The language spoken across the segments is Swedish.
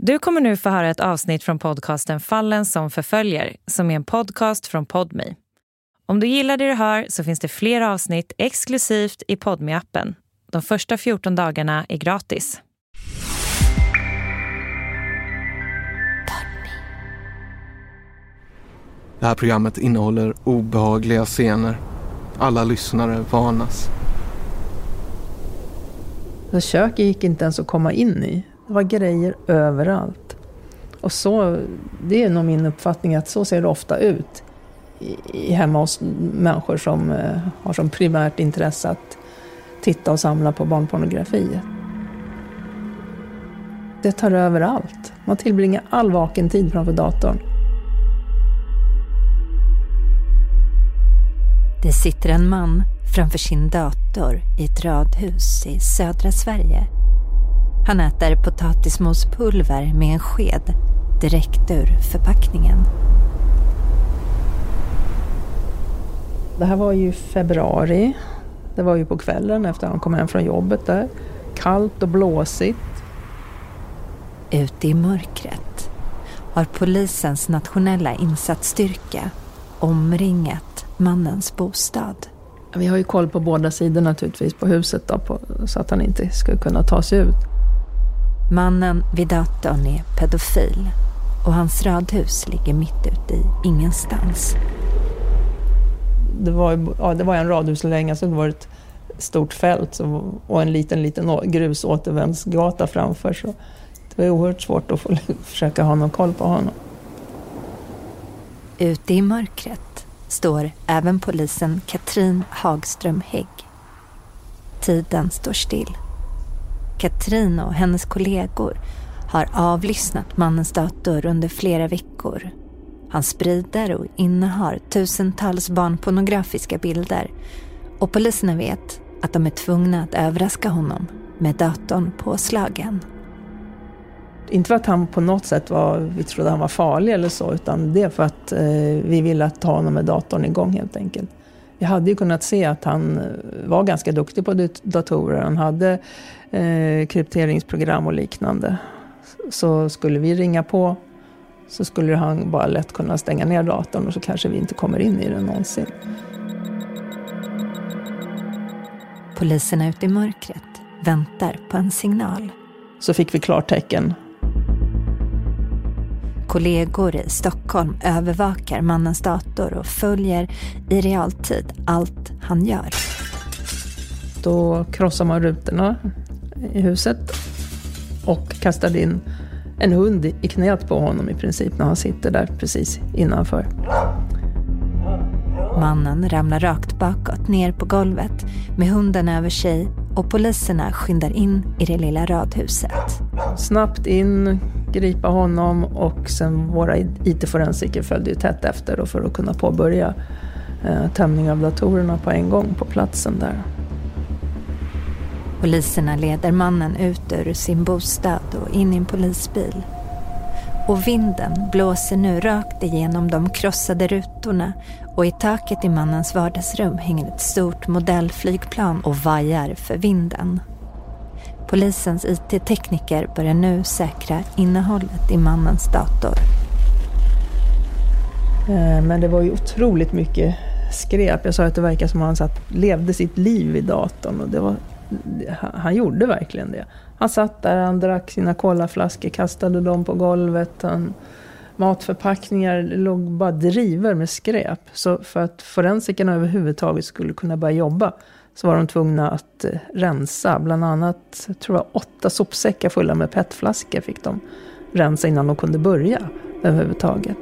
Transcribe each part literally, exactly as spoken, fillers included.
Du kommer nu få höra ett avsnitt från podcasten Fallen som förföljer, som är en podcast från Podmi. Om du gillar det du hör så finns det flera avsnitt exklusivt i Podmi-appen. De första fjorton dagarna är gratis. Det här programmet innehåller obehagliga scener. Alla lyssnare varnas. Så köket gick inte ens att komma in i. Det var grejer överallt. Och så, det är nog min uppfattning att så ser det ofta ut i, i hemma hos människor som eh, har som primärt intresse att titta och samla på barnpornografi. Det tar överallt. Man tillbringar all vaken tid framför datorn. Det sitter en man framför sin dator i ett radhus i södra Sverige. Han äter potatismospulver med en sked direkt ur förpackningen. Det här var ju februari. Det var ju på kvällen efter han kom hem från jobbet där. Kallt och blåsigt. Ute i mörkret har polisens nationella insatsstyrka omringat mannens bostad. Vi har ju koll på båda sidor naturligtvis på huset då, på, så att han inte ska kunna ta sig ut. Mannen vid datorn är pedofil och hans radhus ligger mitt ute i ingenstans. Det var ju ja, det var en radhus länge, så det var ett stort fält så, och en liten, liten grusåtervändsgata framför. Så det var oerhört svårt att få, försöka ha någon koll på honom. Ute i mörkret står även polisen Katrin Hagström Hägg. Tiden står still. Katrin och hennes kollegor har avlyssnat mannens dator under flera veckor. Han sprider och innehar tusentals barnpornografiska bilder. Och poliserna vet att de är tvungna att överraska honom med datorn påslagen. Inte för att han på något sätt var, vi trodde han var farlig eller så, utan det för att eh, vi ville ta honom med datorn igång helt enkelt. Vi hade ju kunnat se att han var ganska duktig på datorer. Han hade eh, krypteringsprogram och liknande. Så skulle vi ringa på så skulle han bara lätt kunna stänga ner datorn och så kanske vi inte kommer in i den någonsin. Poliserna ute i mörkret väntar på en signal. Så fick vi klartecken. Kollegor i Stockholm övervakar mannens dator och följer i realtid allt han gör. Då krossar man rutorna i huset och kastar in en hund i knät på honom i princip när han sitter där precis innanför. Mannen ramlar rakt bakåt ner på golvet med hunden över sig och poliserna skyndar in i det lilla radhuset. Snabbt in, gripa honom och sen våra I T-forensiker följde ju tätt efter då för att kunna påbörja eh, tömning av datorerna på en gång på platsen där. Poliserna leder mannen ut ur sin bostad och in i en polisbil. Och vinden blåser nu rakt igenom de krossade rutorna och i taket i mannens vardagsrum hänger ett stort modellflygplan och vajar för vinden. Polisens I T-tekniker börjar nu säkra innehållet i mannens dator. Men det var ju otroligt mycket skräp. Jag sa att det verkar som att han satt, levde sitt liv i datorn och det var... Han gjorde verkligen det. Han satt där, han drack sina kolaflaskor, kastade dem på golvet. Han, matförpackningar låg bara driver med skräp. Så för att forensikerna överhuvudtaget skulle kunna börja jobba så var de tvungna att rensa. Bland annat, tror jag, åtta sopsäckar fulla med petflaskor fick de rensa innan de kunde börja överhuvudtaget.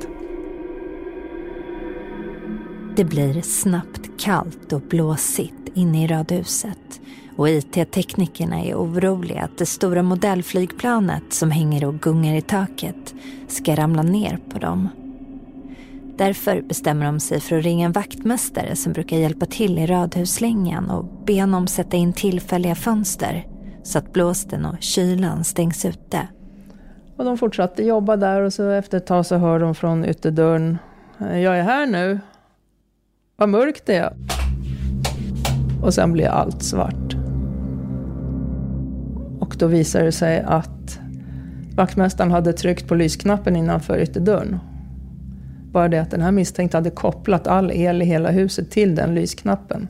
Det blir snabbt kallt och blåsigt inne i radhuset. Och I T-teknikerna är oroliga att det stora modellflygplanet som hänger och gungar i taket ska ramla ner på dem. Därför bestämmer de sig för att ringa en vaktmästare som brukar hjälpa till i radhuslängan och be honom sätta in tillfälliga fönster så att blåsten och kylan stängs ute. Och de fortsatte jobba där och så efter ett tag så hör de från ytterdörren: "Jag är här nu. Vad mörkt det är." Och sen blir allt svart. Och då visar det sig att Vaktmästaren hade tryckt på lysknappen innanför ytterdörren. Bara det att den här misstänkta hade kopplat all el i hela huset till den lysknappen.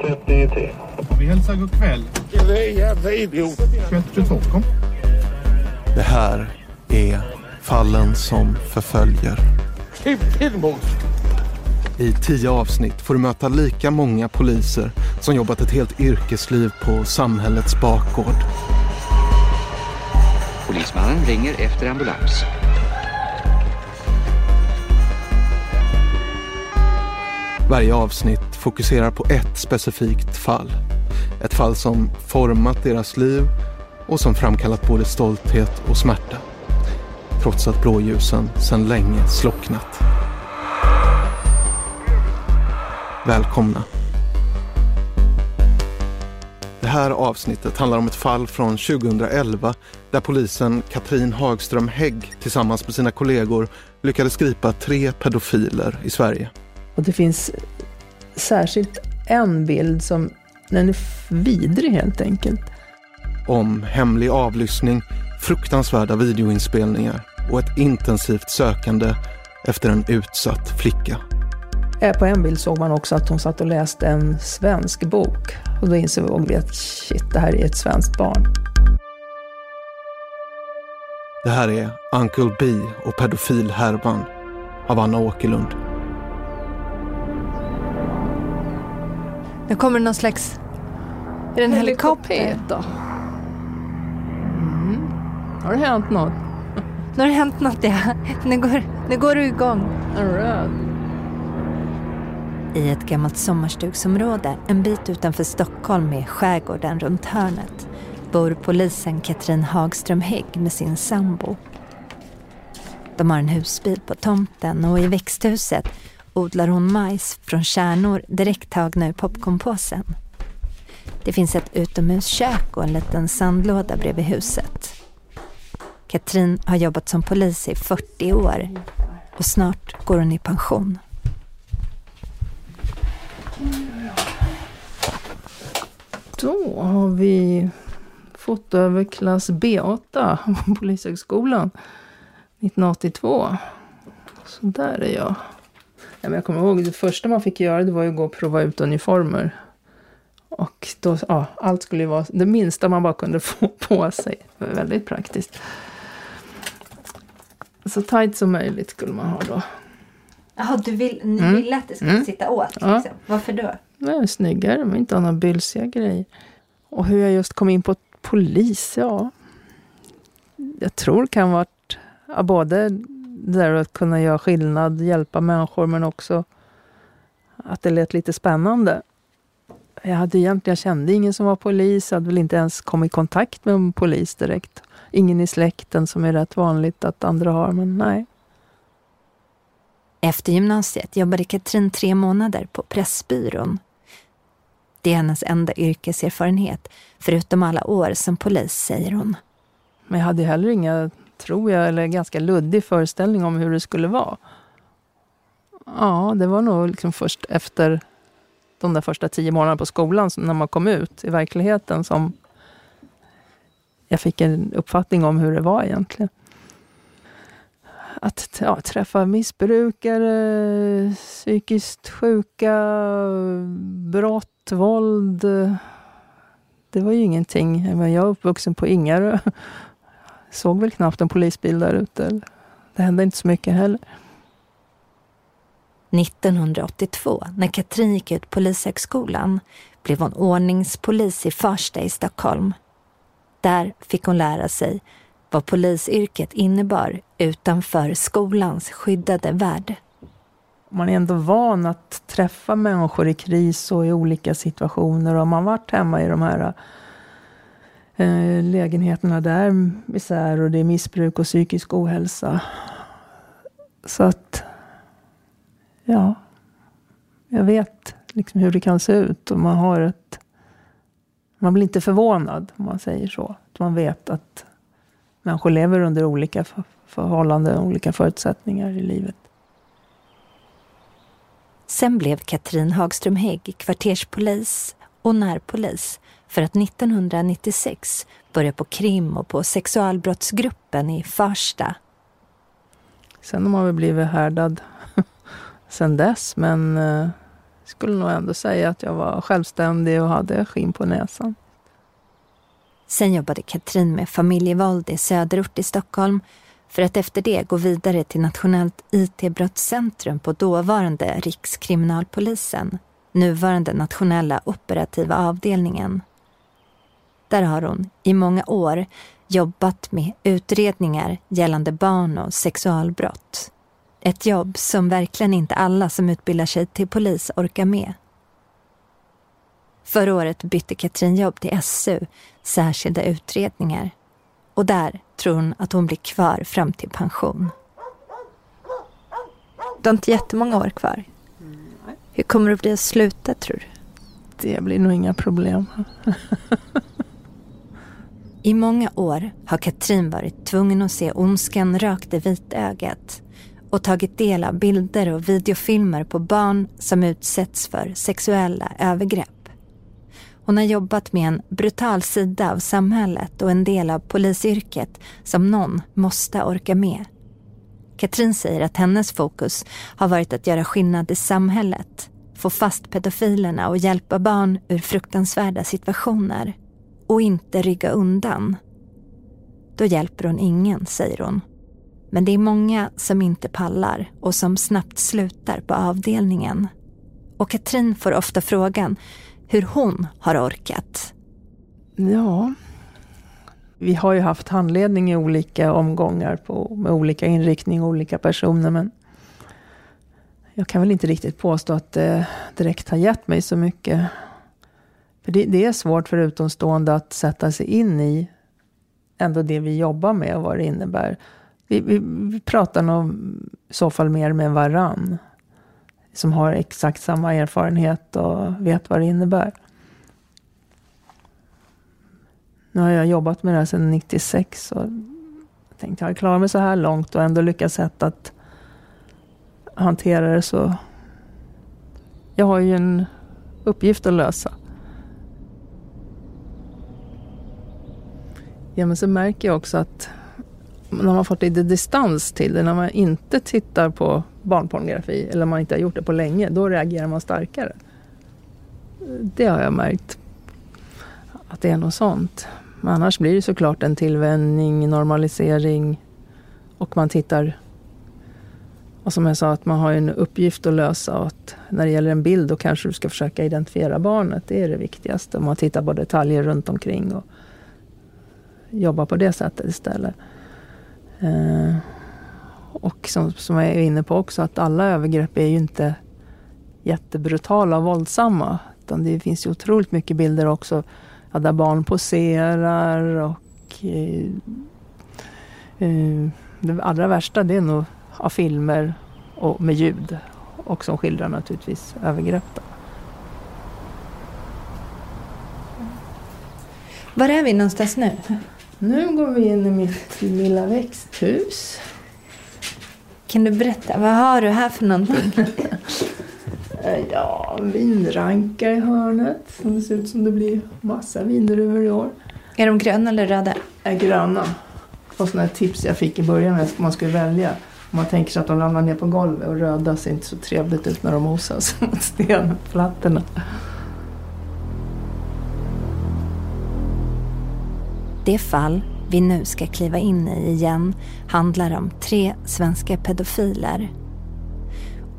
trettio trettio. Vi hälsar god kväll. Det här är Fallen som förföljer. I tio avsnitt får du möta lika många poliser som jobbat ett helt yrkesliv på samhällets bakgård. Polismannen ringer efter ambulans. Varje avsnitt fokuserar på ett specifikt fall. Ett fall som format deras liv och som framkallat både stolthet och smärta. Trots att blåljusen sedan länge slocknat. Välkomna. Det här avsnittet handlar om ett fall från tjugohundraelva där polisen Katrin Hagström Hägg tillsammans med sina kollegor lyckades gripa tre pedofiler i Sverige. Och det finns särskilt en bild som den är vidrig helt enkelt. Om hemlig avlyssning, fruktansvärda videoinspelningar och ett intensivt sökande efter en utsatt flicka. På en bild såg man också att hon satt och läste en svensk bok. Och då insåg vi att shit, det här är ett svenskt barn. Det här är Uncle B och pedofilhärvan av Anna Åkerlund. Nu kommer någon slags... Är det en helikopter? helikopter mm. Har det hänt något? Nu har det hänt något, ja. Nu går, nu går du igång. All right. I ett gammalt sommarstugsområde en bit utanför Stockholm i skärgården runt hörnet bor polisen Katrin Hagström Hägg med sin sambo. De har en husbil på tomten och i växthuset odlar hon majs från kärnor direkt tagna ur popcornpåsen. Det finns ett utomhuskök och en liten sandlåda bredvid huset. Katrin har jobbat som polis i fyrtio år och snart går hon i pension. Då har vi fått över klass B åtta på Polishögskolan nittonhundraåttiotvå. Så där är jag. Ja, men jag kommer ihåg, det första man fick göra det var ju att gå och prova ut uniformer. Och då, ja, allt skulle ju vara det minsta man bara kunde få på sig. Det var väldigt praktiskt. Så tajt som möjligt skulle man ha då. Jaha, du vill, ni mm. ville att det skulle mm. sitta åt liksom. Ja. Varför då? Det är snyggare, men inte några bylsiga grejer. Och hur jag just kom in på polis, ja. Jag tror kan vara ja, både där att kunna göra skillnad, hjälpa människor, men också att det lät lite spännande. Jag hade egentligen, jag kände ingen som var polis, jag hade väl inte ens kommit i kontakt med en polis direkt. Ingen i släkten som är rätt vanligt att andra har, men nej. Efter gymnasiet jobbade Katrin tre månader på Pressbyrån. Det är hennes enda yrkeserfarenhet, förutom alla år som polis, säger hon. Men jag hade heller inga, tror jag, eller ganska luddig föreställning om hur det skulle vara. Ja, det var nog liksom först efter de där första tio månaderna på skolan, när man kom ut i verkligheten, som jag fick en uppfattning om hur det var egentligen. Att ja, träffa missbrukare, psykiskt sjuka, brott, våld. Det var ju ingenting. Jag är uppvuxen på Ingarö. Såg väl knappt en polisbil där ute. Det hände inte så mycket heller. nittonhundraåttiotvå, när Katrin gick ut polishögskolan, blev hon ordningspolis i Farsta i Stockholm. Där fick hon lära sig vad polisyrket innebar utanför skolans skyddade värld. Man är ändå van att träffa människor i kris och i olika situationer. Och man har varit hemma i de här eh, lägenheterna där misär och det är missbruk och psykisk ohälsa. Så att, ja, jag vet liksom hur det kan se ut. Och man, har ett, man blir inte förvånad om man säger så. Man vet att människor lever under olika förhållanden och olika förutsättningar i livet. Sen blev Katrin Hagström Hägg kvarterspolis och närpolis för att nittonhundranittiosex börja på krim och på sexualbrottsgruppen i Farsta. Sen har man väl blivit härdad sen dess, men jag skulle nog ändå säga att jag var självständig och hade skinn på näsan. Sen jobbade Katrin med familjevåld i Söderort i Stockholm för att efter det gå vidare till Nationellt I T-brottscentrum på dåvarande Rikskriminalpolisen, nuvarande Nationella operativa avdelningen. Där har hon i många år jobbat med utredningar gällande barn- och sexualbrott. Ett jobb som verkligen inte alla som utbildar sig till polis orkar med. Förra året bytte Katrin jobb till S U, särskilda utredningar. Och där tror hon att hon blir kvar fram till pension. Du har inte jättemånga år kvar. Hur kommer det bli att sluta, tror du? Det blir nog inga problem. I många år har Katrin varit tvungen att se ondskan rakt i vitögat och tagit del av bilder och videofilmer på barn som utsätts för sexuella övergrepp. Hon har jobbat med en brutal sida av samhället och en del av polisyrket som någon måste orka med. Katrin säger att hennes fokus har varit att göra skillnad i samhället, få fast pedofilerna och hjälpa barn ur fruktansvärda situationer och inte rygga undan. Då hjälper hon ingen, säger hon. Men det är många som inte pallar och som snabbt slutar på avdelningen. Och Katrin får ofta frågan hur hon har orkat. Ja, vi har ju haft handledning i olika omgångar på, med olika inriktning och olika personer, men jag kan väl inte riktigt påstå att det direkt har gett mig så mycket. För det, det är svårt för utomstående att sätta sig in i ändå det vi jobbar med och vad det innebär. Vi, vi, vi pratar nog i så fall mer med varann som har exakt samma erfarenhet och vet vad det innebär. Nu har jag jobbat med det här sedan nittiosex och jag tänkte jag är klar med så här långt och ändå lyckas sätt att hantera det, så jag har ju en uppgift att lösa. Ja, men så märker jag också att när man har fått lite distans till det, när man inte tittar på barnpornografi eller man inte har gjort det på länge, då reagerar man starkare. Det har jag märkt att det är något sånt. Men annars blir det såklart en tillvänjning, normalisering, och man tittar, och som jag sa, att man har en uppgift att lösa, och att när det gäller en bild då kanske du ska försöka identifiera barnet, det är det viktigaste. Man tittar på detaljer runt omkring och jobbar på det sättet istället. Eh, och som, som jag är inne på också, att alla övergrepp är ju inte jättebrutala och våldsamma, utan det finns ju otroligt mycket bilder också, ja, där barn poserar och eh, eh, det allra värsta, det är nog av filmer och med ljud, och som skildrar naturligtvis övergreppen. Var är vi någonstans nu? Nu går vi in i mitt lilla växthus. Kan du berätta, vad har du här för någonting? Ja, vinrankar i hörnet. Som ser ut som det blir massa vindruvor i år. Är de gröna eller röda? Är gröna. Och sådana här tips jag fick i början när man skulle välja. Om man tänker sig att de ramlar ner på golvet, och röda ser inte så trevligt ut när de mosas mot stenplattorna. Det fall vi nu ska kliva in i igen handlar om tre svenska pedofiler.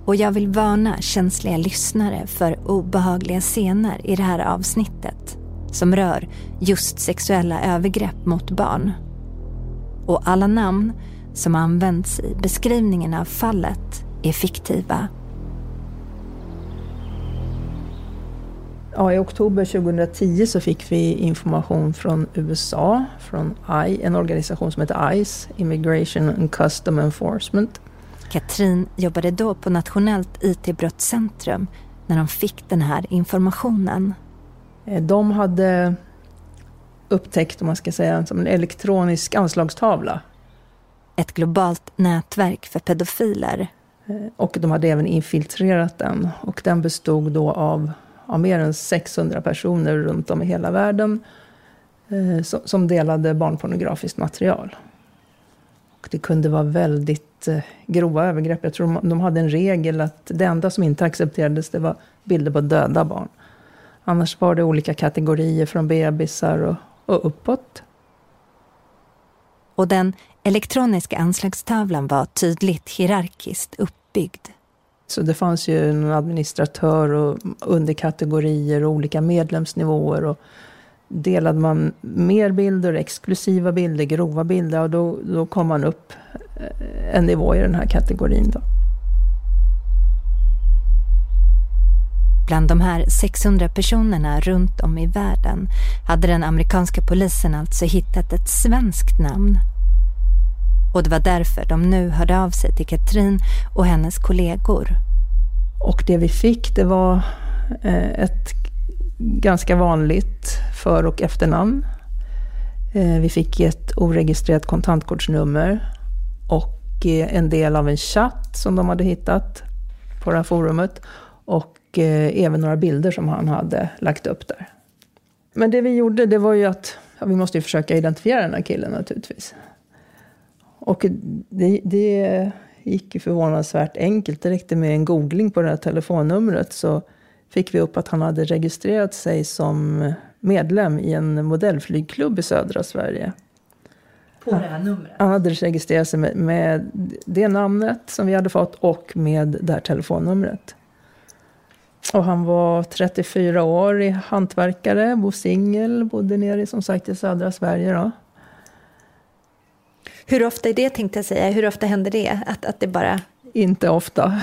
Och jag vill varna känsliga lyssnare för obehagliga scener i det här avsnittet som rör just sexuella övergrepp mot barn. Och alla namn som används i beskrivningen av fallet är fiktiva. Ja, i oktober tjugohundratio så fick vi information från U S A, från I C E, en organisation som heter I C E, Immigration and Custom Enforcement. Katrin jobbade då på Nationellt I T-brottscentrum när de fick den här informationen. De hade upptäckt, om man ska säga, som en elektronisk anslagstavla. Ett globalt nätverk för pedofiler. Och de hade även infiltrerat den. Och den bestod då av, av mer än sexhundra personer runt om i hela världen eh, som, som delade barnpornografiskt material. Och det kunde vara väldigt eh, grova övergrepp. Jag tror de, de hade en regel att det enda som inte accepterades det var bilder på döda barn. Annars var det olika kategorier från bebisar och, och uppåt. Och den elektroniska anslagstavlan var tydligt hierarkiskt uppbyggd. Så det fanns ju en administratör och underkategorier och olika medlemsnivåer. Och delade man mer bilder, exklusiva bilder, grova bilder, och då, då kom man upp en nivå i den här kategorin då. Bland de här sexhundra personerna runt om i världen hade den amerikanska polisen alltså hittat ett svenskt namn. Och det var därför de nu hörde av sig till Katrin och hennes kollegor. Och det vi fick det var ett ganska vanligt för- och efternamn. Vi fick ett oregistrerat kontantkortsnummer och en del av en chatt som de hade hittat på det här forumet. Och Och även några bilder som han hade lagt upp där. Men det vi gjorde det var ju att ja, vi måste ju försöka identifiera den här killen naturligtvis. Och det, det gick ju förvånansvärt enkelt. Det räckte med en googling på det här telefonnumret så fick vi upp att han hade registrerat sig som medlem i en modellflygklubb i södra Sverige. På det här numret? Han hade registrerat sig med, med det namnet som vi hade fått och med det här telefonnumret. Och han var trettiofyra år, i hantverkare, bo singel, bodde nere som sagt i södra Sverige då. Hur ofta är det tänkte jag säga? Hur ofta händer det? Att, att det bara... Inte ofta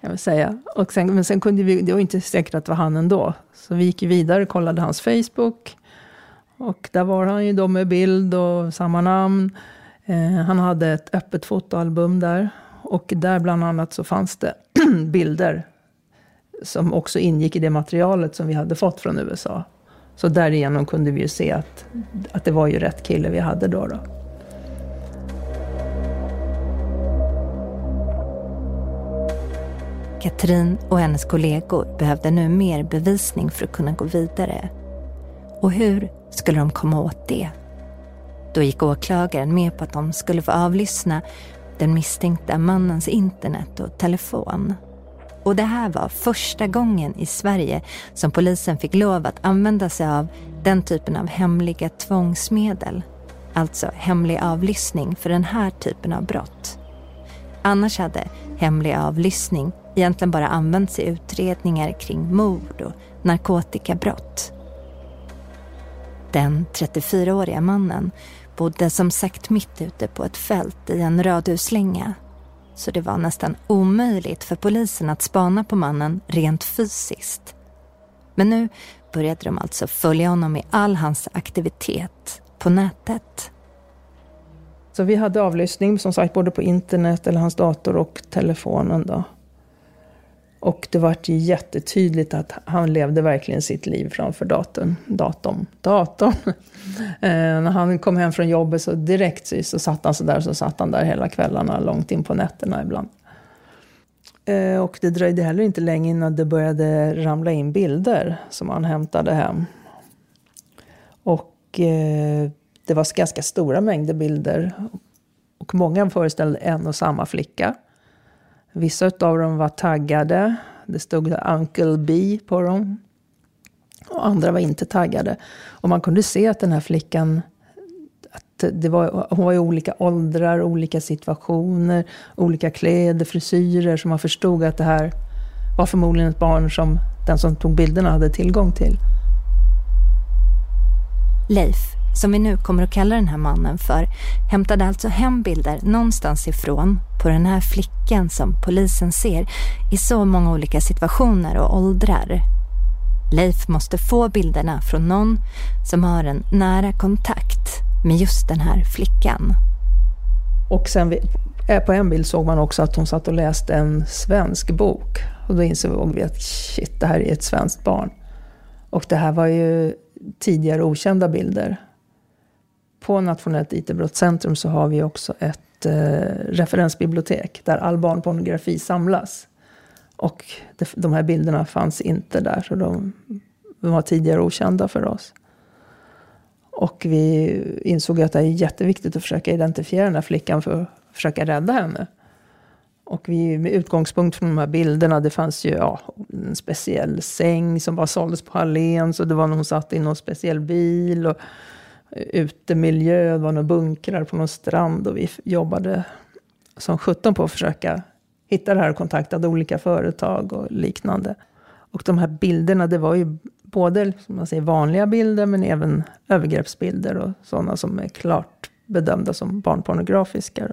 kan vi säga. Och sen, men sen kunde vi, det var inte säkert att det var han ändå. Så vi gick vidare och kollade hans Facebook. Och där var han ju då med bild och samma namn. Eh, han hade ett öppet fotoalbum där. Och där bland annat så fanns det bilder som också ingick i det materialet som vi hade fått från U S A. Så därigenom kunde vi ju se att, att det var ju rätt kille vi hade då då. Katrin och hennes kollegor behövde nu mer bevisning för att kunna gå vidare. Och hur skulle de komma åt det? Då gick åklagaren med på att de skulle få avlyssna den misstänkta mannens internet och telefon. Och det här var första gången i Sverige som polisen fick lov att använda sig av den typen av hemliga tvångsmedel. Alltså hemlig avlyssning för den här typen av brott. Annars hade hemlig avlyssning egentligen bara använts i utredningar kring mord och narkotikabrott. Den trettiofyraåriga mannen bodde som sagt mitt ute på ett fält i en radhuslänga. Så det var nästan omöjligt för polisen att spana på mannen rent fysiskt. Men nu började de alltså följa honom i all hans aktivitet på nätet. Så vi hade avlyssning som sagt både på internet eller hans dator och telefonen då. Och det var jättetydligt att han levde verkligen sitt liv framför datorn. Datorn. Datorn. Mm. När han kom hem från jobbet så direkt så satt han så där så satt han där hela kvällarna långt in på nätterna ibland. Och det dröjde heller inte länge innan det började ramla in bilder som han hämtade hem. Och det var ganska stora mängder bilder. Och många föreställde en och samma flicka. Vissa av dem var taggade. Det stod Uncle B på dem. Och andra var inte taggade. Och man kunde se att den här flickan... Att det var, hon var i olika åldrar, olika situationer. Olika kläder, frisyrer. Så man förstod att det här var förmodligen ett barn som den som tog bilderna hade tillgång till. Leif, som vi nu kommer att kalla den här mannen för, hämtade alltså hem bilder någonstans ifrån på den här flickan som polisen ser i så många olika situationer och åldrar. Leif måste få bilderna från någon som har en nära kontakt med just den här flickan. Och sen på en bild såg man också att hon satt och läste en svensk bok. Och då insåg vi att shit, det här är ett svenskt barn. Och det här var ju tidigare okända bilder. på Nationellt I T-brottscentrum så har vi också ett eh, referensbibliotek där all barnpornografi samlas. Och det, de här bilderna fanns inte där, så de, de var tidigare okända för oss. Och vi insåg att det är jätteviktigt att försöka identifiera den här flickan för att försöka rädda henne. Och vi, med utgångspunkt från de här bilderna, det fanns ju ja, en speciell säng som bara såldes på Hallén. Så det var när hon satt i någon speciell bil och utemiljö, det var några bunkrar på någon strand. Och vi jobbade som sjutton på att försöka hitta det här och kontaktade olika företag och liknande. Och de här bilderna, det var ju både som man säger, vanliga bilder men även övergreppsbilder och sådana som är klart bedömda som barnpornografiska.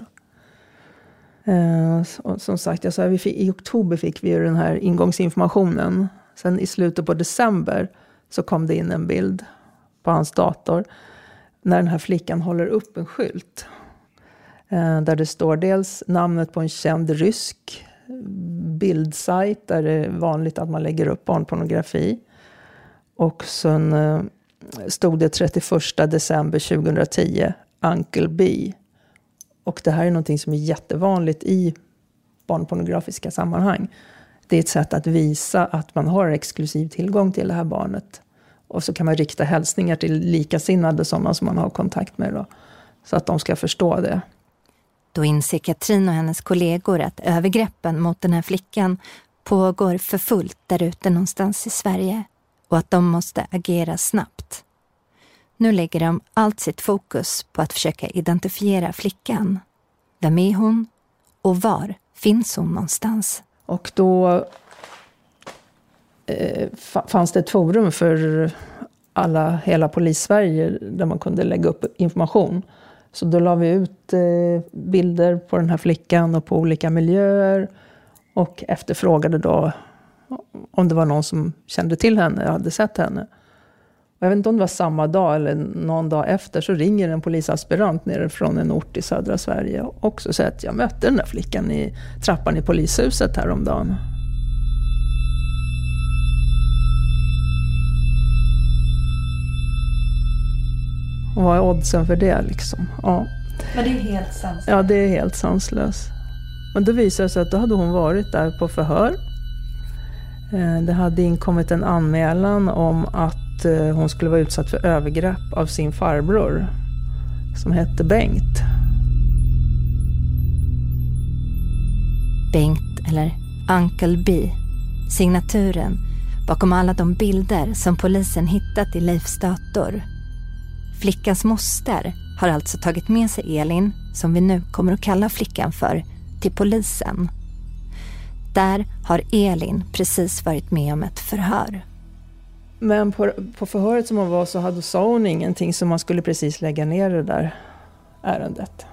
Eh, och som sagt, jag sa, vi fick, i oktober fick vi ju den här ingångsinformationen. Sen i slutet på december så kom det in en bild på hans dator när den här flickan håller upp en skylt. Eh, där det står dels namnet på en känd rysk bildsajt där det är vanligt att man lägger upp barnpornografi. Och sen eh, stod det trettioförsta december tjugohundratio, Uncle B. Och det här är någonting som är jättevanligt i barnpornografiska sammanhang. Det är ett sätt att visa att man har exklusiv tillgång till det här barnet. Och så kan man rikta hälsningar till likasinnade sådana som man har kontakt med då, så att de ska förstå det. Då inser Katrin och hennes kollegor att övergreppen mot den här flickan pågår för fullt där ute någonstans i Sverige. Och att de måste agera snabbt. Nu lägger de allt sitt fokus på att försöka identifiera flickan. Vem är hon och var finns hon någonstans? Och då eh, fanns det ett forum för alla, hela Polissverige där man kunde lägga upp information. Så då la vi ut eh, bilder på den här flickan och på olika miljöer och efterfrågade då om det var någon som kände till henne och hade sett henne. Jag vet inte om det var samma dag eller någon dag efter, så ringer en polisaspirant nere från en ort i södra Sverige och så säger att jag mötte den där flickan i trappan i polishuset häromdagen. Och vad är oddsen för det liksom? Ja. Men det är helt sanslöst. Ja, det är helt sanslöst. Men då visade det sig att då hade hon varit där på förhör. Det hade inkommit en anmälan om att hon skulle vara utsatt för övergrepp av sin farbror som hette Bengt. Bengt, eller Uncle B, signaturen bakom alla de bilder som polisen hittat i Leifs dator. Flickans moster har alltså tagit med sig Elin, som vi nu kommer att kalla flickan för, till polisen. Där har Elin precis varit med om ett förhör. Men på, på förhöret som hon var så hade, sa hon ingenting, så man skulle precis lägga ner det där ärendet.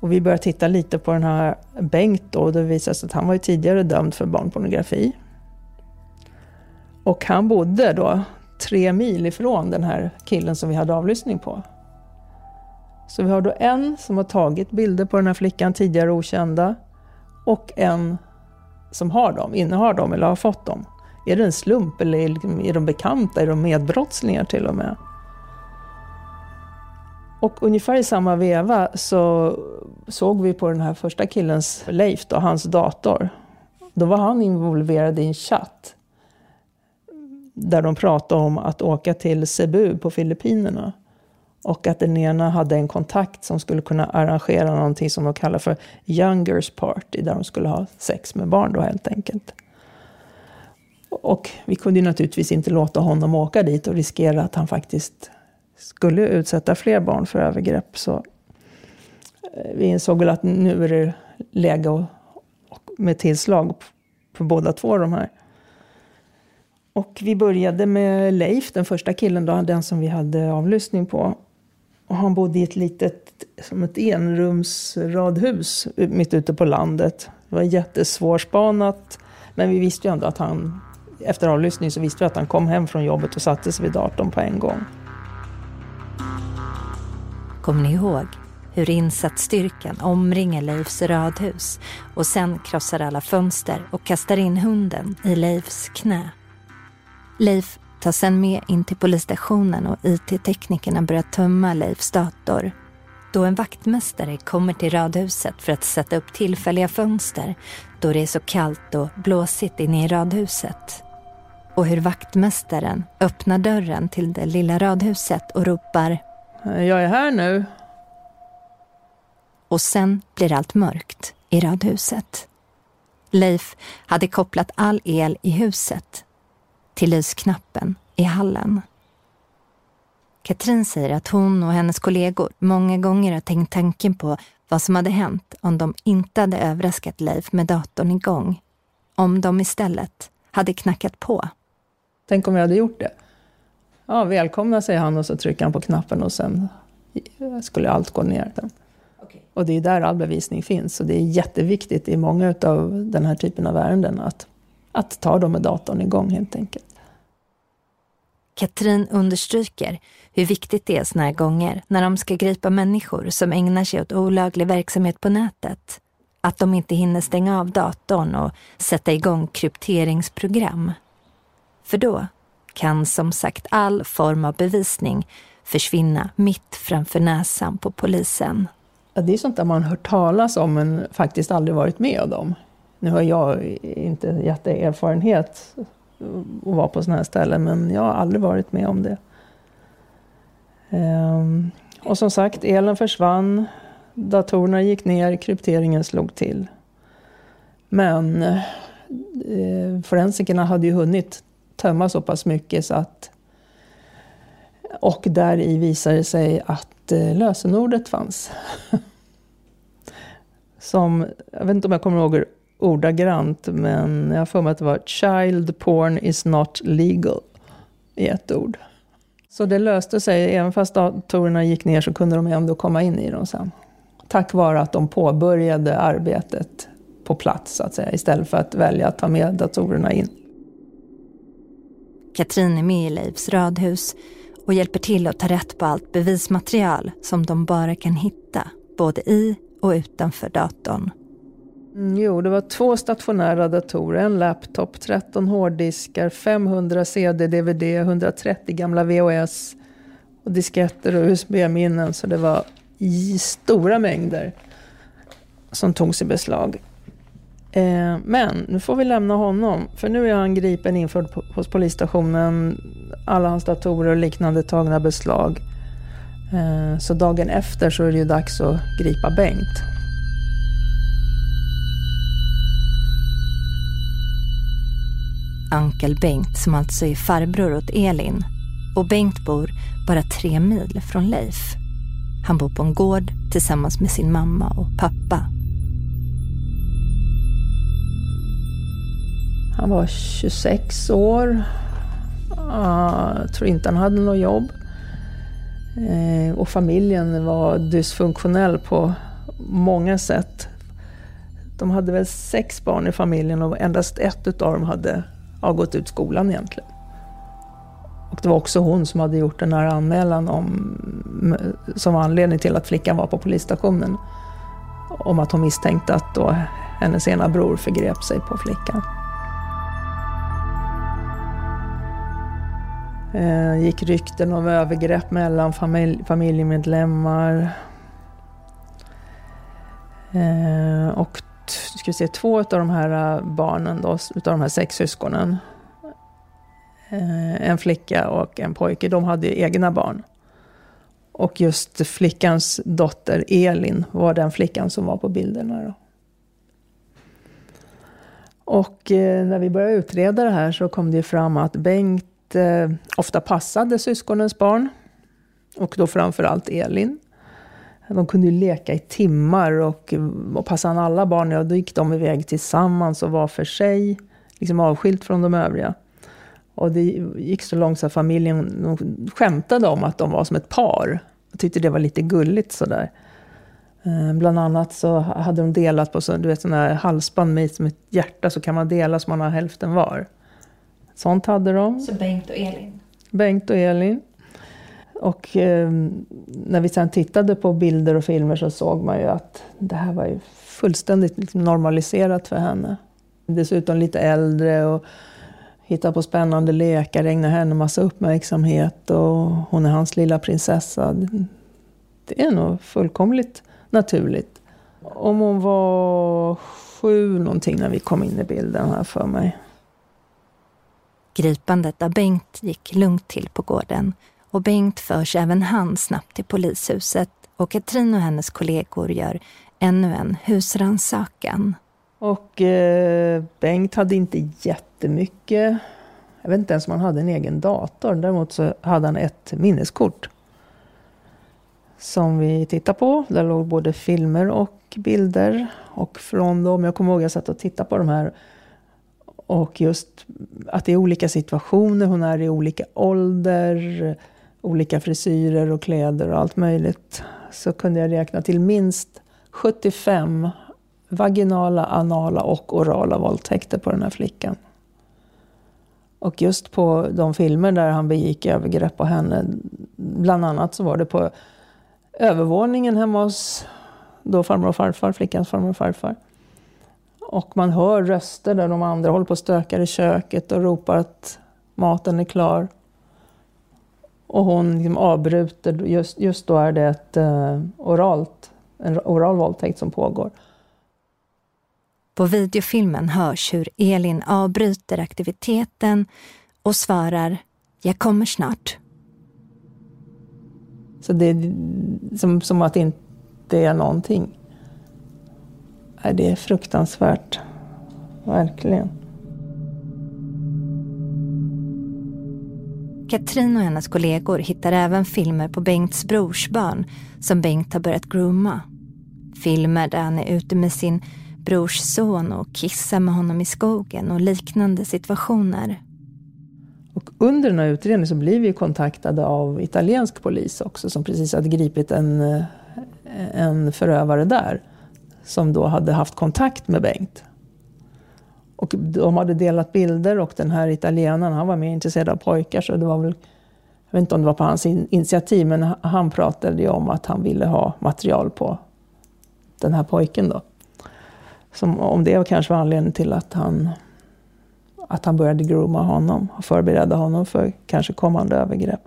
Och vi började titta lite på den här Bengt då, och det visade sig att han var ju tidigare dömd för barnpornografi. Och han bodde då tre mil ifrån den här killen som vi hade avlyssning på. Så vi har då en som har tagit bilder på den här flickan, tidigare okända, och en som har dem, innehar dem eller har fått dem. Är det en slump eller är de bekanta, är de medbrottslingar till och med? Och ungefär i samma veva så såg vi på den här första killens, Leif då, hans dator. Då var han involverad i en chatt där de pratade om att åka till Cebu på Filippinerna. Och att den ena hade en kontakt som skulle kunna arrangera någonting som de kallar för Youngers Party, där de skulle ha sex med barn då helt enkelt. Och vi kunde ju naturligtvis inte låta honom åka dit och riskera att han faktiskt skulle utsätta fler barn för övergrepp. Så vi insåg väl att nu är det läge med tillslag på båda två de här. Och vi började med Leif, den första killen då, den som vi hade avlyssning på. Och han bodde i ett litet, som ett enrumsradhus mitt ute på landet. Det var jättesvårspanat. Men vi visste ju ändå att han, efter avlyssning så visste vi att han kom hem från jobbet och satte sig vid datorn på en gång. Kommer ni ihåg hur insatsstyrkan omringar Leifs radhus och sen krossar alla fönster och kastar in hunden i Leifs knä? Leif tas sen med in till polisstationen och I T-teknikerna börjar tömma Leifs dator. Då en vaktmästare kommer till radhuset för att sätta upp tillfälliga fönster då det är så kallt och blåsigt inne i radhuset. Och hur vaktmästaren öppnar dörren till det lilla radhuset och ropar: "Jag är här nu." Och sen blir allt mörkt i radhuset. Leif hade kopplat all el i huset till lysknappen i hallen. Katrin säger att hon och hennes kollegor många gånger har tänkt tanken på vad som hade hänt om de inte hade överraskat Leif med datorn igång. Om de istället hade knackat på. Tänk om jag hade gjort det. Ja, välkomna, säger han, och så trycker han på knappen och sen skulle allt gå ner. Och det är där all bevisning finns, och det är jätteviktigt i många av den här typen av ärenden att, att ta dem med datorn igång helt enkelt. Katrin understryker hur viktigt det är såna här gånger när de ska gripa människor som ägnar sig åt olaglig verksamhet på nätet. Att de inte hinner stänga av datorn och sätta igång krypteringsprogram. För då kan som sagt all form av bevisning försvinna mitt framför näsan på polisen. Ja, det är sånt där man hört talas om men faktiskt aldrig varit med om. Nu har jag inte jätteerfarenhet att vara på såna här ställen, men jag har aldrig varit med om det. Ehm, och som sagt, elen försvann, datorerna gick ner, krypteringen slog till. Men eh, forensikerna hade ju hunnit tömma så pass mycket så att, och där i visade sig att eh, lösenordet fanns. Som, jag vet inte om jag kommer ihåg ordagrant, men jag får mig att det var child porn is not legal i ett ord. Så det löste sig, även fast datorerna gick ner så kunde de ändå komma in i dem sen. Tack vare att de påbörjade arbetet på plats så att säga, istället för att välja att ta med datorerna in. Katrin är med i Leifs radhus och hjälper till att ta rätt på allt bevismaterial som de bara kan hitta, både i och utanför datorn. Jo, det var två stationära datorer, en laptop, tretton hårddiskar, femhundra C D-D V D, etthundratrettio gamla V H S och disketter och U S B-minnen. Så det var i stora mängder som togs i beslag. Eh, men nu får vi lämna honom, för nu är han gripen införd på, hos polisstationen. Alla hans datorer och liknande tagna beslag. Eh, så dagen efter så är det ju dags att gripa Bengt. Ankel Bengt, som alltså är farbror åt Elin. Och Bengt bor bara tre mil från Leif. Han bor på en gård tillsammans med sin mamma och pappa. Han var tjugosex år. Jag tror inte han hade något jobb. Och familjen var dysfunktionell på många sätt. De hade väl sex barn i familjen och endast ett av dem hade har gått ut skolan egentligen. Och det var också hon som hade gjort den här anmälan om, som var anledning till att flickan var på polisstationen. Om att hon misstänkte att då hennes ena bror förgrep sig på flickan. Eh, gick rykten om övergrepp mellan familj, familjemedlemmar. Eh, och ska vi se, två av de här barnen då, av de här sex syskonen, en flicka och en pojke, de hade ju egna barn, och just flickans dotter Elin var den flickan som var på bilderna då. Och när vi började utreda det här så kom det fram att Bengt ofta passade syskonens barn, och då framförallt Elin. De kunde ju leka i timmar och, och passa an alla barn. Ja, då gick de iväg tillsammans och var för sig, liksom avskilt från de övriga. Och det gick så långt så att familjen skämtade om att de var som ett par. Jag tyckte det var lite gulligt sådär. Bland annat så hade de delat på så, du vet, sån här halsband med som ett hjärta, så kan man dela så man har hälften var. Sånt hade de. Så Bengt och Elin. Bengt och Elin. Och eh, när vi sedan tittade på bilder och filmer så såg man ju att det här var ju fullständigt normaliserat för henne. Dessutom lite äldre och hittar på spännande lekar, ägnar henne massa uppmärksamhet och hon är hans lilla prinsessa. Det är nog fullkomligt naturligt. Om hon var sju någonting när vi kom in i bilden här för mig. Gripandet av Bengt gick lugnt till på gården och Bengt förs även han snabbt till polishuset och Katrin och hennes kollegor gör ännu en husrannsakan. Och eh, Bengt hade inte jättemycket, jag vet inte ens om han hade en egen dator, däremot så hade han ett minneskort som vi tittar på. Där låg både filmer och bilder och från dem, jag kommer ihåg jag satt och tittade på de här och just att det är olika situationer, hon är i olika ålder, olika frisyrer och kläder och allt möjligt, så kunde jag räkna till minst sjuttiofem vaginala, anala och orala våldtäkter på den här flickan. Och just på de filmer där han begick övergrepp på henne, bland annat så var det på övervåningen hemma hos då farmor och farfar, flickans farmor och farfar. Och man hör röster där de andra håller på och stökar i köket och ropar att maten är klar. Och hon liksom avbryter, just, just då är det ett eh, oralt, en oral våldtäkt som pågår. På videofilmen hörs hur Elin avbryter aktiviteten och svarar, jag kommer snart. Så det är som, som att det inte är någonting. Det är fruktansvärt, verkligen. Katrin och hennes kollegor hittar även filmer på Bengts brors barn som Bengt har börjat grooma. Filmer där han är ute med sin brors son och kissar med honom i skogen och liknande situationer. Och under den här utredningen så blir vi kontaktade av italiensk polis också som precis hade gripit en, en förövare där. Som då hade haft kontakt med Bengt. Och de hade delat bilder och den här italienaren, han var mer intresserad av pojkar så det var väl, jag vet inte om det var på hans initiativ, men han pratade ju om att han ville ha material på den här pojken då. Som om det kanske var anledningen till att han, att han började grooma honom och förbereda honom för kanske kommande övergrepp.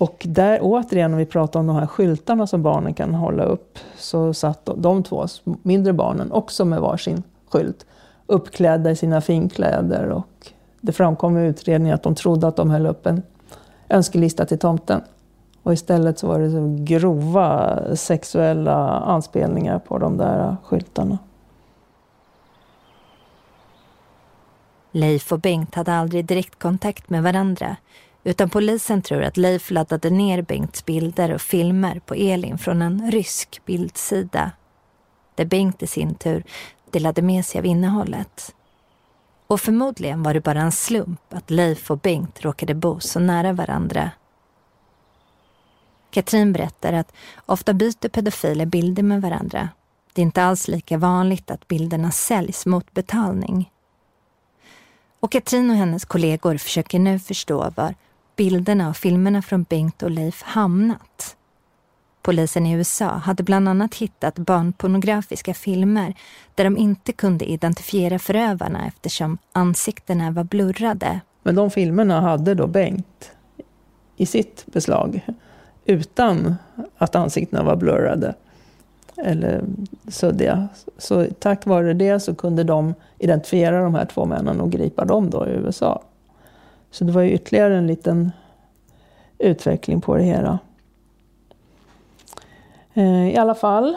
Och där återigen, när vi pratar om de här skyltarna som barnen kan hålla upp, så satt de två mindre barnen också med varsin skylt, uppklädda i sina finkläder. Och det framkom i utredningen att de trodde att de höll upp en önskelista till tomten. Och istället så var det så grova sexuella anspelningar på de där skyltarna. Leif och Bengt hade aldrig direktkontakt med varandra. Utan polisen tror att Leif laddade ner Bengts bilder och filmer på Elin från en rysk bildsida. Där Bengt i sin tur delade med sig av innehållet. Och förmodligen var det bara en slump att Leif och Bengt råkade bo så nära varandra. Katrin berättar att ofta byter pedofiler bilder med varandra. Det är inte alls lika vanligt att bilderna säljs mot betalning. Och Katrin och hennes kollegor försöker nu förstå var bilderna och filmerna från Bengt och Leif hamnat. Polisen i U S A hade bland annat hittat barnpornografiska filmer där de inte kunde identifiera förövarna eftersom ansiktena var blurrade. Men de filmerna hade då Bengt i sitt beslag utan att ansiktena var blurrade. Eller så, det. Så tack vare det så kunde de identifiera de här två männen och gripa dem då i U S A. Så det var ju ytterligare en liten utveckling på det hela. I alla fall,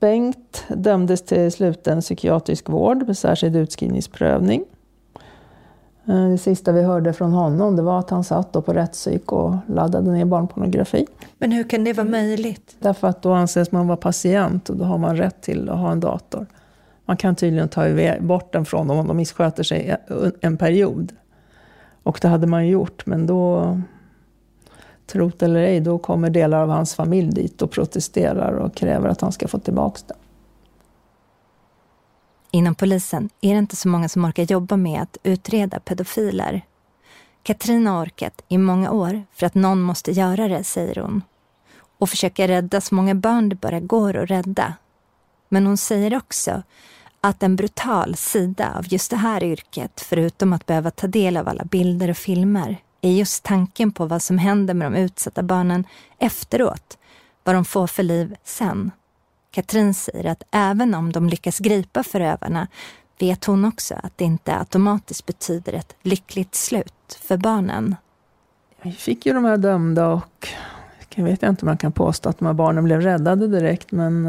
Bengt dömdes till sluten psykiatrisk vård med särskild utskrivningsprövning. Det sista vi hörde från honom det var att han satt då på rättspsyk och laddade ner barnpornografi. Men hur kan det vara möjligt? Därför att då anses man vara patient och då har man rätt till att ha en dator. Man kan tydligen ta bort den från dem om de missköter sig en period. Och det hade man gjort, men då, trot eller ej, då kommer delar av hans familj dit och protesterar och kräver att han ska få tillbaka det. Inom polisen är det inte så många som orkar jobba med att utreda pedofiler. Katrin har orkat i många år för att någon måste göra det, säger hon. Och försöka rädda så många barn det bara går att rädda. Men hon säger också att en brutal sida av just det här yrket, förutom att behöva ta del av alla bilder och filmer, är just tanken på vad som händer med de utsatta barnen efteråt, vad de får för liv sen. Katrin säger att även om de lyckas gripa förövarna vet hon också att det inte automatiskt betyder ett lyckligt slut för barnen. Vi fick ju de här dömda och jag vet inte om man kan påstå att de här barnen blev räddade direkt, men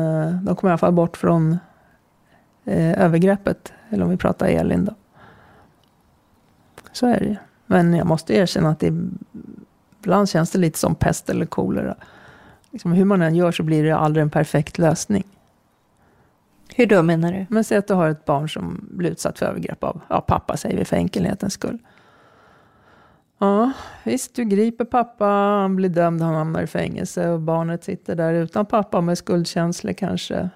de kom i alla fall bort från eh, övergreppet, eller om vi pratar Elin då. Så är det ju. Men jag måste erkänna att det ibland känns det lite som pest eller kolera. Liksom hur man än gör så blir det aldrig en perfekt lösning. Hur då menar du? Men säg att du har ett barn som blir utsatt för övergrepp av ja, pappa, säger vi för enkelhetens skull. Ja, visst, du griper pappa, han blir dömd, han hamnar i fängelse och barnet sitter där utan pappa med skuldkänslor kanske.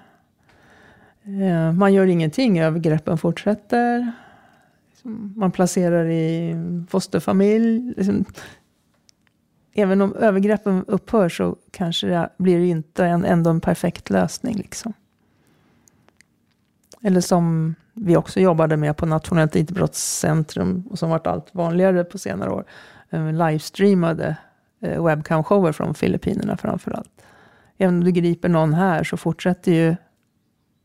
Man gör ingenting, övergreppen fortsätter. Man placerar i fosterfamilj. Även om övergreppen upphör så kanske det blir det inte en, ändå en perfekt lösning liksom. Eller som vi också jobbade med på Nationellt it-brottscentrum och som varit allt vanligare på senare år. Livestreamade webcam-shower från Filippinerna framförallt. Även om du griper någon här så fortsätter ju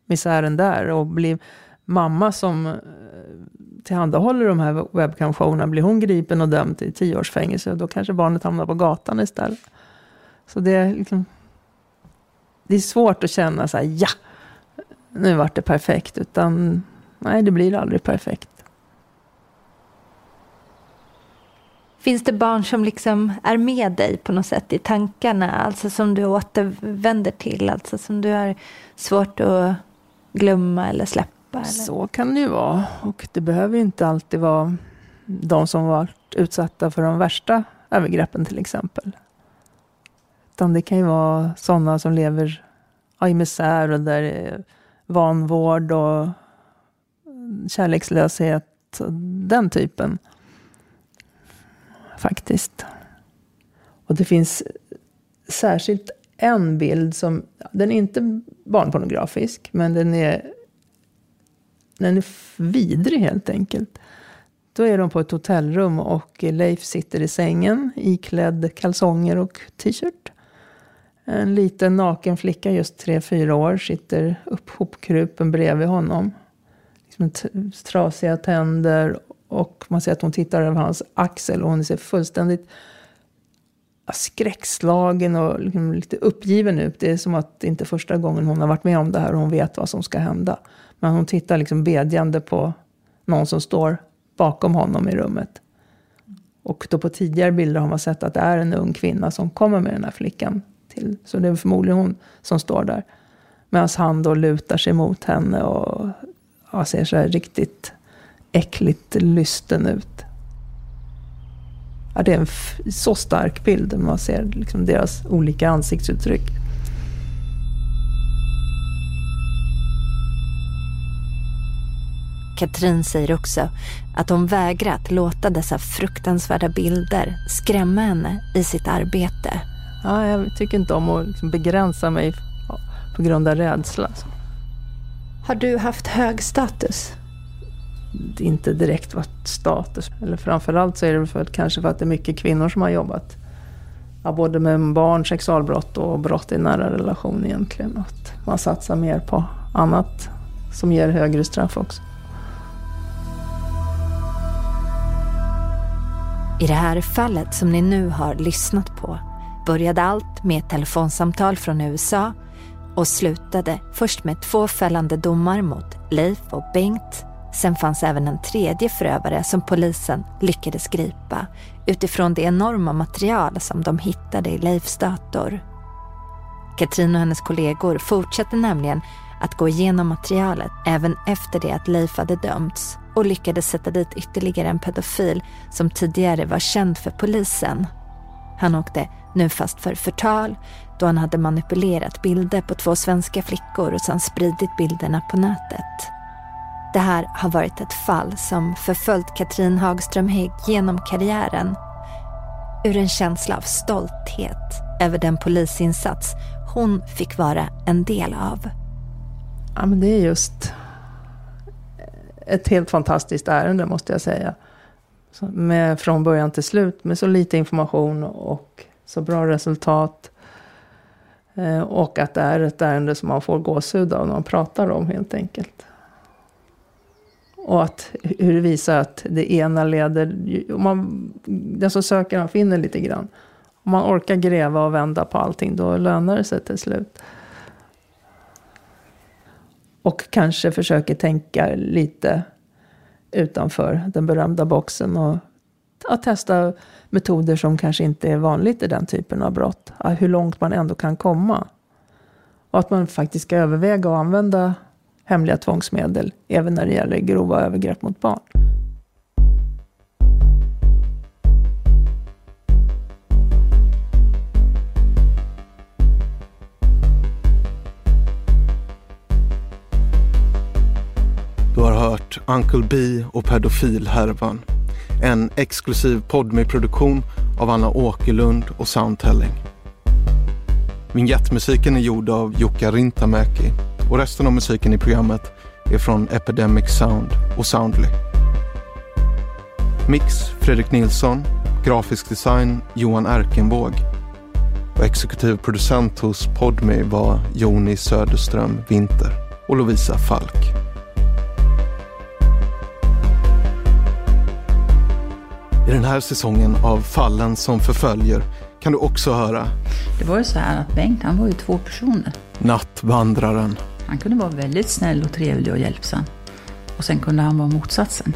misären där. Och blir mamma som tillhandahåller de här webcam-showerna, blir hon gripen och dömd till tio års fängelse. Då kanske barnet hamnar på gatan istället. Så det är, liksom, det är svårt att känna så här, ja! Nu vart det perfekt, utan nej, det blir aldrig perfekt. Finns det barn som liksom är med dig på något sätt i tankarna, alltså som du återvänder till, alltså som du har svårt att glömma eller släppa? Eller? Så kan det ju vara, och det behöver ju inte alltid vara de som varit utsatta för de värsta övergreppen till exempel. Utan det kan ju vara sådana som lever i misär och där är vanvård och kärlekslöshet, den typen faktiskt. Och det finns särskilt en bild som, den är inte barnpornografisk, men den är den är vidrig helt enkelt. Då är de på ett hotellrum och Leif sitter i sängen iklädd kalsonger och t-shirt. En liten naken flicka, just tre, fyra år, sitter upphopkrupen bredvid honom. Liksom t- trasiga tänder, och man ser att hon tittar över hans axel och hon ser fullständigt skräckslagen och liksom lite uppgiven ut. Det är som att det inte är första gången hon har varit med om det här och hon vet vad som ska hända. Men hon tittar liksom bedjande på någon som står bakom honom i rummet. Och då på tidigare bilder har man sett att det är en ung kvinna som kommer med den här flickan. Till. Så det är förmodligen hon som står där. Medan han då lutar sig mot henne och ja, ser så här riktigt äckligt lysten ut. Ja, det är en f- så stark bild. Man ser liksom deras olika ansiktsuttryck. Katrin säger också att hon vägrat låta dessa fruktansvärda bilder skrämma henne i sitt arbete. Ja, jag tycker inte om att liksom begränsa mig på grund av rädsla. Har du haft hög status? Det är inte direkt varit status. Eller framförallt så är det för att, kanske för att det är mycket kvinnor som har jobbat. Ja, både med barn, sexualbrott och brott i nära relation egentligen. Att man satsar mer på annat som ger högre straff också. I det här fallet som ni nu har lyssnat på började allt med ett telefonsamtal från U S A och slutade först med två fällande domar mot Leif och Bengt. Sen fanns även en tredje förövare som polisen lyckades gripa utifrån det enorma material som de hittade i Leifs dator. Katrin och hennes kollegor fortsatte nämligen att gå igenom materialet även efter det att Leif hade dömts och lyckades sätta dit ytterligare en pedofil som tidigare var känd för polisen. Han åkte nu fast för förtal då han hade manipulerat bilder på två svenska flickor och sedan spridit bilderna på nätet. Det här har varit ett fall som förföljt Katrin Hagström Hägg genom karriären ur en känsla av stolthet över den polisinsats hon fick vara en del av. Ja, men det är just ett helt fantastiskt ärende, måste jag säga. Så med, från början till slut, med så lite information och så bra resultat. Eh, och att det är ett ärende som man får gåshud av när man pratar om, helt enkelt. Och att, hur det visar att det ena leder... Om man, den som söker, han finner lite grann. Om man orkar gräva och vända på allting, då lönar det sig till slut. Och kanske försöker tänka lite utanför den berömda boxen och att testa metoder som kanske inte är vanligt i den typen av brott. Hur långt man ändå kan komma. Och att man faktiskt ska överväga att använda hemliga tvångsmedel även när det gäller grova övergrepp mot barn. Du har hört Uncle B och pedofilhärvan. En exklusiv Podmi-produktion av Anna Åkerlund och Soundtelling. Vignettmusiken är gjord av Jukka Rintamäki och resten av musiken i programmet är från Epidemic Sound och Soundly. Mix Fredrik Nilsson, grafisk design Johan Erkenvåg och exekutiv producent hos Podmi var Joni Söderström Winter och Lovisa Falk. I den här säsongen av Fallen som förföljer kan du också höra. Det var ju så här att Bengt, han var ju två personer. Nattvandraren. Han kunde vara väldigt snäll och trevlig och hjälpsam. Och sen kunde han vara motsatsen.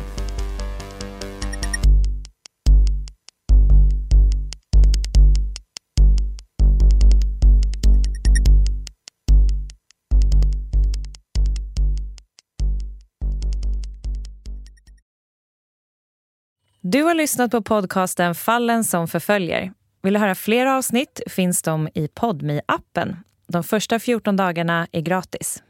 Du har lyssnat på podcasten Fallen som förföljer. Vill du höra fler avsnitt finns de i Podmi-appen. De första fjorton dagarna är gratis.